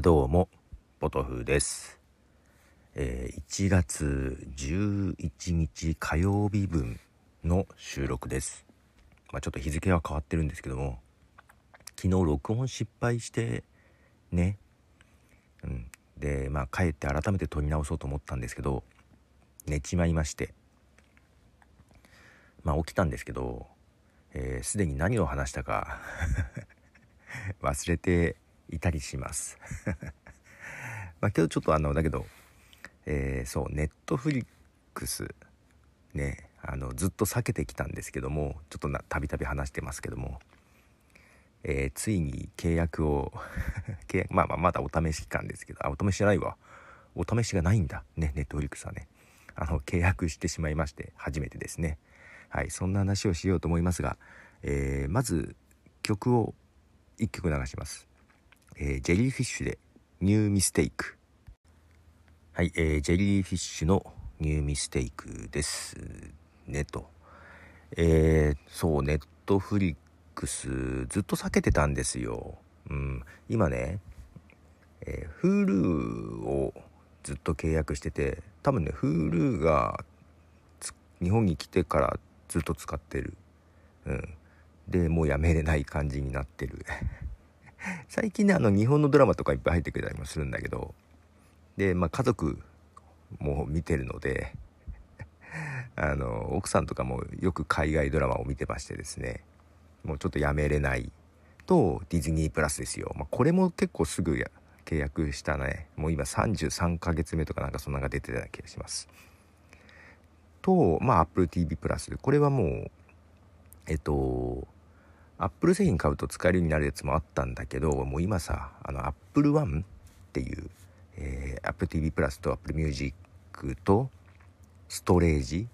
どうもポトフです。1月11日火曜日分の収録です。ちょっと日付は変わってるんですけども、昨日録音失敗してね、で帰って改めて撮り直そうと思ったんですけど、寝ちまいまして、起きたんですけど、すでに何を話したか忘れていたりしますけどちょっとだけど、そうネットフリックスね、ずっと避けてきたんですけども、ちょっとたびたび話してますけども、ついに契約をまだお試し期間ですけど、お試しじゃないわ、お試しがないんだね、ネットフリックスはね、契約してしまいまして、初めてですね。はい、そんな話をしようと思いますが、まず曲を1曲流します。ジェリーフィッシュでニューミステイク。はい、ジェリーフィッシュのニューミステイクですねと。そうネットフリックスずっと避けてたんですよ。今ね、Hulu をずっと契約してて、多分ね Hulu が日本に来てからずっと使ってる。でもうやめれない感じになってる。最近ね日本のドラマとかいっぱい入ってくれたりもするんだけど、で家族も見てるので奥さんとかもよく海外ドラマを見てましてですね、もうちょっとやめれないとディズニープラスですよ。これも結構すぐ契約したね。もう今33ヶ月目とかなんかそんなのが出てたような気がしますと、AppleTV+、これはもうApple 製品買うと使えるようになるやつもあったんだけど、もう今さApple One っていう、AppleTV+ と AppleMusic とストレージ、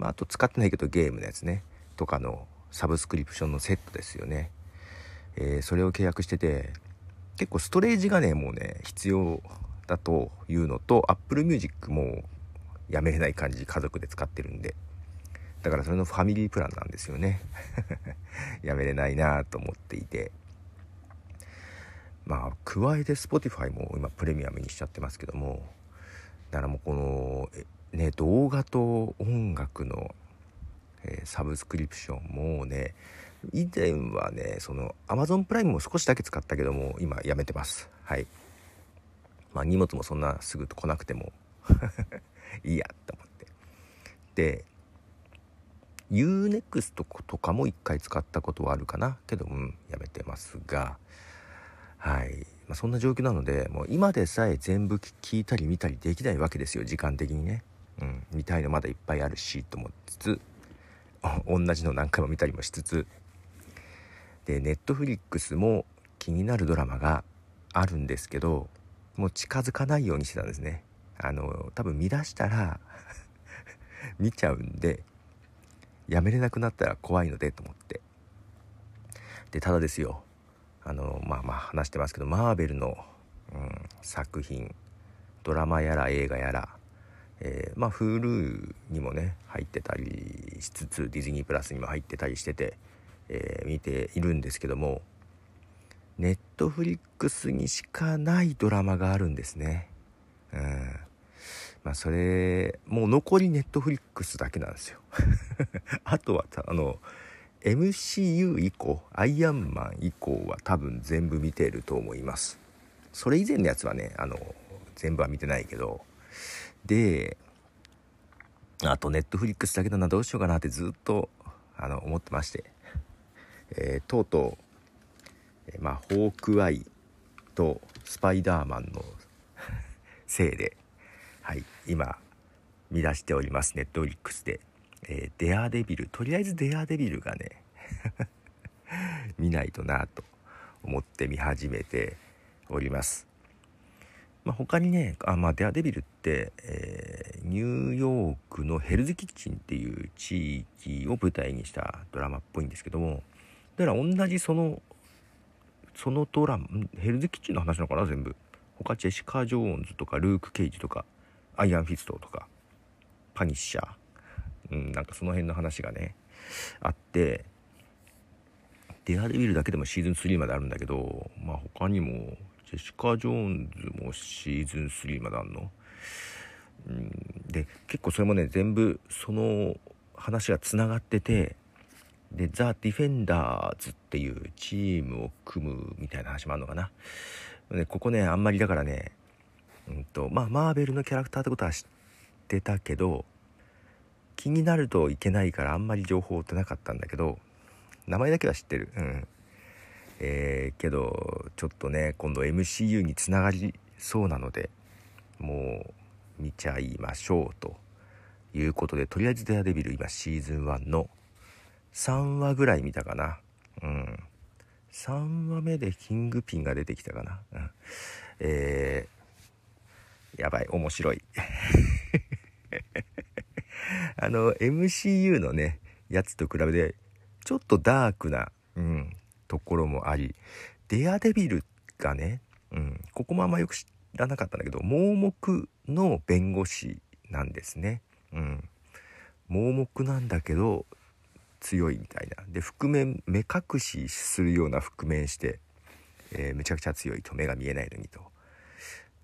あと使ってないけどゲームのやつねとかのサブスクリプションのセットですよね。それを契約してて、結構ストレージがねもうね必要だというのと、 AppleMusic もやめれない感じ、家族で使ってるんで、だからそれのファミリープランなんですよねやめれないなと思っていて、加えて Spotify も今プレミアムにしちゃってますけども、だからもうこのね動画と音楽の、サブスクリプションもね、以前はねその Amazon プライムも少しだけ使ったけども今やめてます。はい、荷物もそんなすぐ来なくてもいいやと思って、でU-NEXT とかも一回使ったことはあるかなけど、やめてますが、はい、そんな状況なので、もう今でさえ全部聞いたり見たりできないわけですよ、時間的にね。見たいのまだいっぱいあるしと思いつつ、同じの何回も見たりもしつつで、Netflix も気になるドラマがあるんですけど、もう近づかないようにしてたんですね。多分見出したら見ちゃうんで、やめれなくなったら怖いのでと思って、でただですよ、話してますけど、マーベルの、作品、ドラマやら映画やら、Hulu にもね入ってたりしつつ、ディズニープラスにも入ってたりしてて、見ているんですけども、ネットフリックスにしかないドラマがあるんですね。それもう残りネットフリックスだけなんですよあとはMCU 以降、アイアンマン以降は多分全部見てると思います。それ以前のやつはね全部は見てないけど、であとネットフリックスだけだな、どうしようかなってずっと思ってまして、とうとう、ホークアイとスパイダーマンのせいで、はい、今見出しておりますネットフリックスで、デアデビル、とりあえずデアデビルがね見ないとなと思って見始めております。他にねデアデビルって、ニューヨークのヘルズキッチンっていう地域を舞台にしたドラマっぽいんですけども、だから同じそのドラマ、ヘルズキッチンの話なのかな、全部他ジェシカ・ジョーンズとかルーク・ケイジとかアイアンフィストとかパニッシャー、なんかその辺の話がねあって、デアデビルだけでもシーズン3まであるんだけど、他にもジェシカ・ジョーンズもシーズン3まであんの、で結構それもね全部その話がつながってて、でザ・ディフェンダーズっていうチームを組むみたいな話もあるのかな。でここねあんまりだからね、マーベルのキャラクターってことは知ってたけど気になるといけないからあんまり情報ってなかったんだけど、名前だけは知ってる、けどちょっとね今度 MCU につながりそうなのでもう見ちゃいましょうということで、とりあえずデアデビル今シーズン1の3話ぐらい見たかな、3話目でキングピンが出てきたかな、やばい面白いあの MCU のねやつと比べてちょっとダークな、ところもあり、デアデビルがね、ここもあんまよく知らなかったんだけど盲目の弁護士なんですね、盲目なんだけど強いみたいなで覆面目隠しするような覆面して、めちゃくちゃ強いと、目が見えないのにと。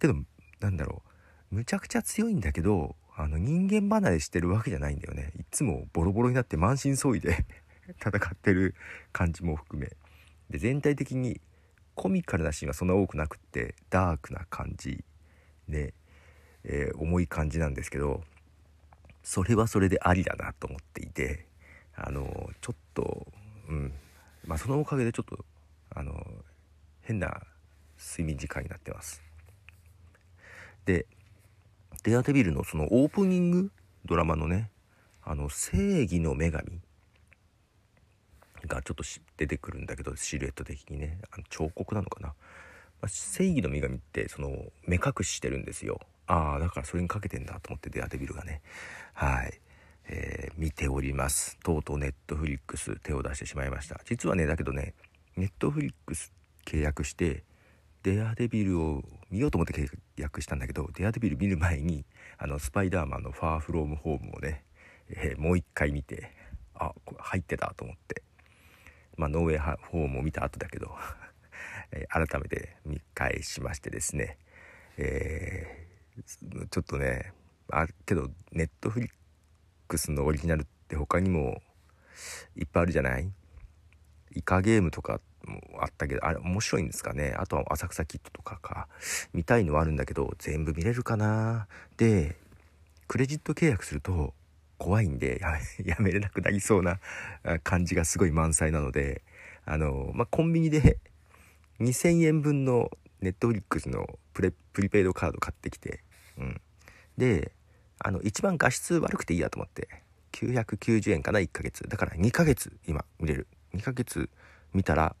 けどなんだろう、むちゃくちゃ強いんだけど人間離れしてるわけじゃないんだよね。いつもボロボロになって満身創痍で戦ってる感じも含めで、全体的にコミカルなシーンはそんな多くなくってダークな感じで、重い感じなんですけど、それはそれでありだなと思っていて、ちょっと、そのおかげでちょっと変な睡眠時間になってます。でデアデビルのそのオープニングドラマのね正義の女神がちょっと出てくるんだけど、シルエット的にね彫刻なのかな、正義の女神ってその目隠ししてるんですよ。ああだからそれにかけてんだと思ってデアデビルがねはい、見ております。とうとうネットフリックス手を出してしまいました。実はねだけどねネットフリックス契約してデアデビルを見ようと思って契約したんだけど、デアデビル見る前にスパイダーマンのファーフロームホームをね、もう一回見て、あこれ入ってたと思ってノーウェイホームを見た後だけど改めて見返しましてですね、ちょっとねけどネットフリックスのオリジナルって他にもいっぱいあるじゃない。イカゲームとかもあったけどあれ面白いんですかね。あとは浅草キッドとかか見たいのはあるんだけど全部見れるかな。でクレジット契約すると怖いんでやめれなくなりそうな感じがすごい満載なので、コンビニで2000円分のネットフリックスのプリペイドカード買ってきて、で一番画質悪くていいやと思って990円かな1ヶ月だから2ヶ月今見れる。2ヶ月見たら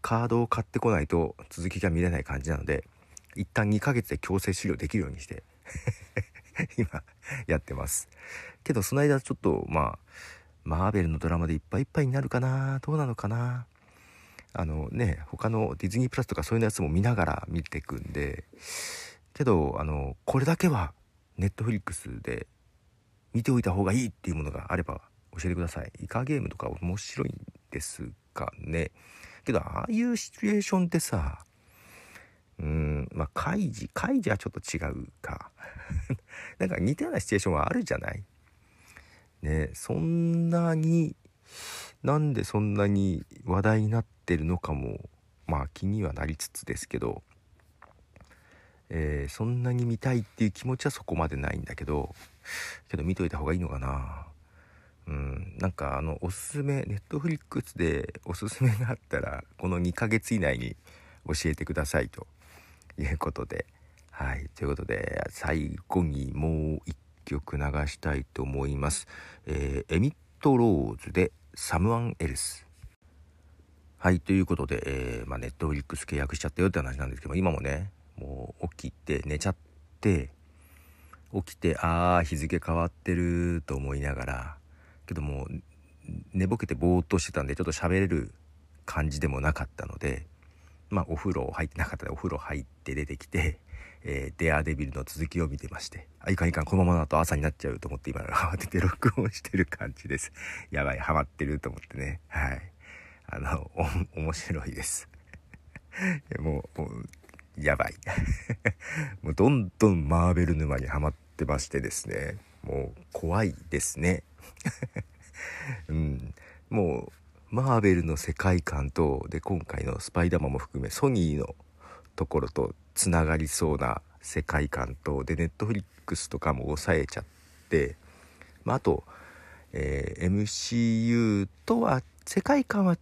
カードを買ってこないと続きが見れない感じなので一旦2ヶ月で強制終了できるようにして今やってますけど、その間ちょっとマーベルのドラマでいっぱいいっぱいになるかな。どうなのかな。他のディズニープラスとかそういうやつも見ながら見ていくんで、けどこれだけはネットフリックスで見ておいた方がいいっていうものがあれば教えてください。イカゲームとか面白いんですかね。けどああいうシチュエーションってさ、開示はちょっと違うかなんか似たようなシチュエーションはあるじゃないね。そんなになんでそんなに話題になってるのかも気にはなりつつですけど、そんなに見たいっていう気持ちはそこまでないんだけど、見といた方がいいのかな。おすすめネットフリックスでおすすめがあったらこの2ヶ月以内に教えてくださいということで、ということで最後にもう一曲流したいと思います。エミット・ローズでSomeone Else。ということで、ネットフリックス契約しちゃったよって話なんですけど、今もねもう起きて寝ちゃって起きて日付変わってると思いながら、けどもう寝ぼけてぼーっとしてたんでちょっと喋れる感じでもなかったので、お風呂入ってなかったらお風呂入って出てきて、デアデビルの続きを見てまして、いかんこのままだと朝になっちゃうと思って今慌てて録音してる感じです。やばいハマってると思ってね、面白いですもうやばいもうどんどんマーベル沼にはまってましてですね、もう怖いですねうん、もうマーベルの世界観とで今回のスパイダーマンも含めソニーのところとつながりそうな世界観とでネットフリックスとかも抑えちゃって、まあ、あと、MCU とは世界観は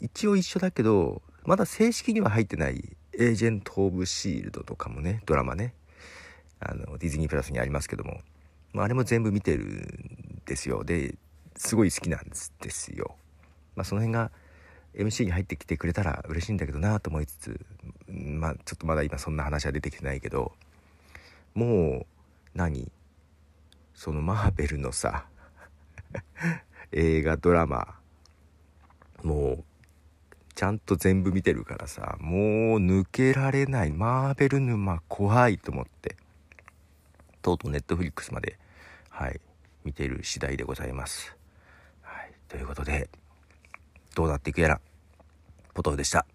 一応一緒だけどまだ正式には入ってないエージェント・オブ・シールドとかもね、ドラマね、ディズニープラスにありますけども、まあ、あれも全部見てるんですよ。ですごい好きなんですよ。まあ、その辺が MC に入ってきてくれたら嬉しいんだけどなと思いつつ、まあ、ちょっとまだ今そんな話は出てきてないけど、もうそのマーベルのさ映画ドラマもうちゃんと全部見てるからさ、もう抜けられないマーベル沼怖いと思ってとうとうネットフリックスまで見てる次第でございます。ということでどうなっていくやら、ポトフでした。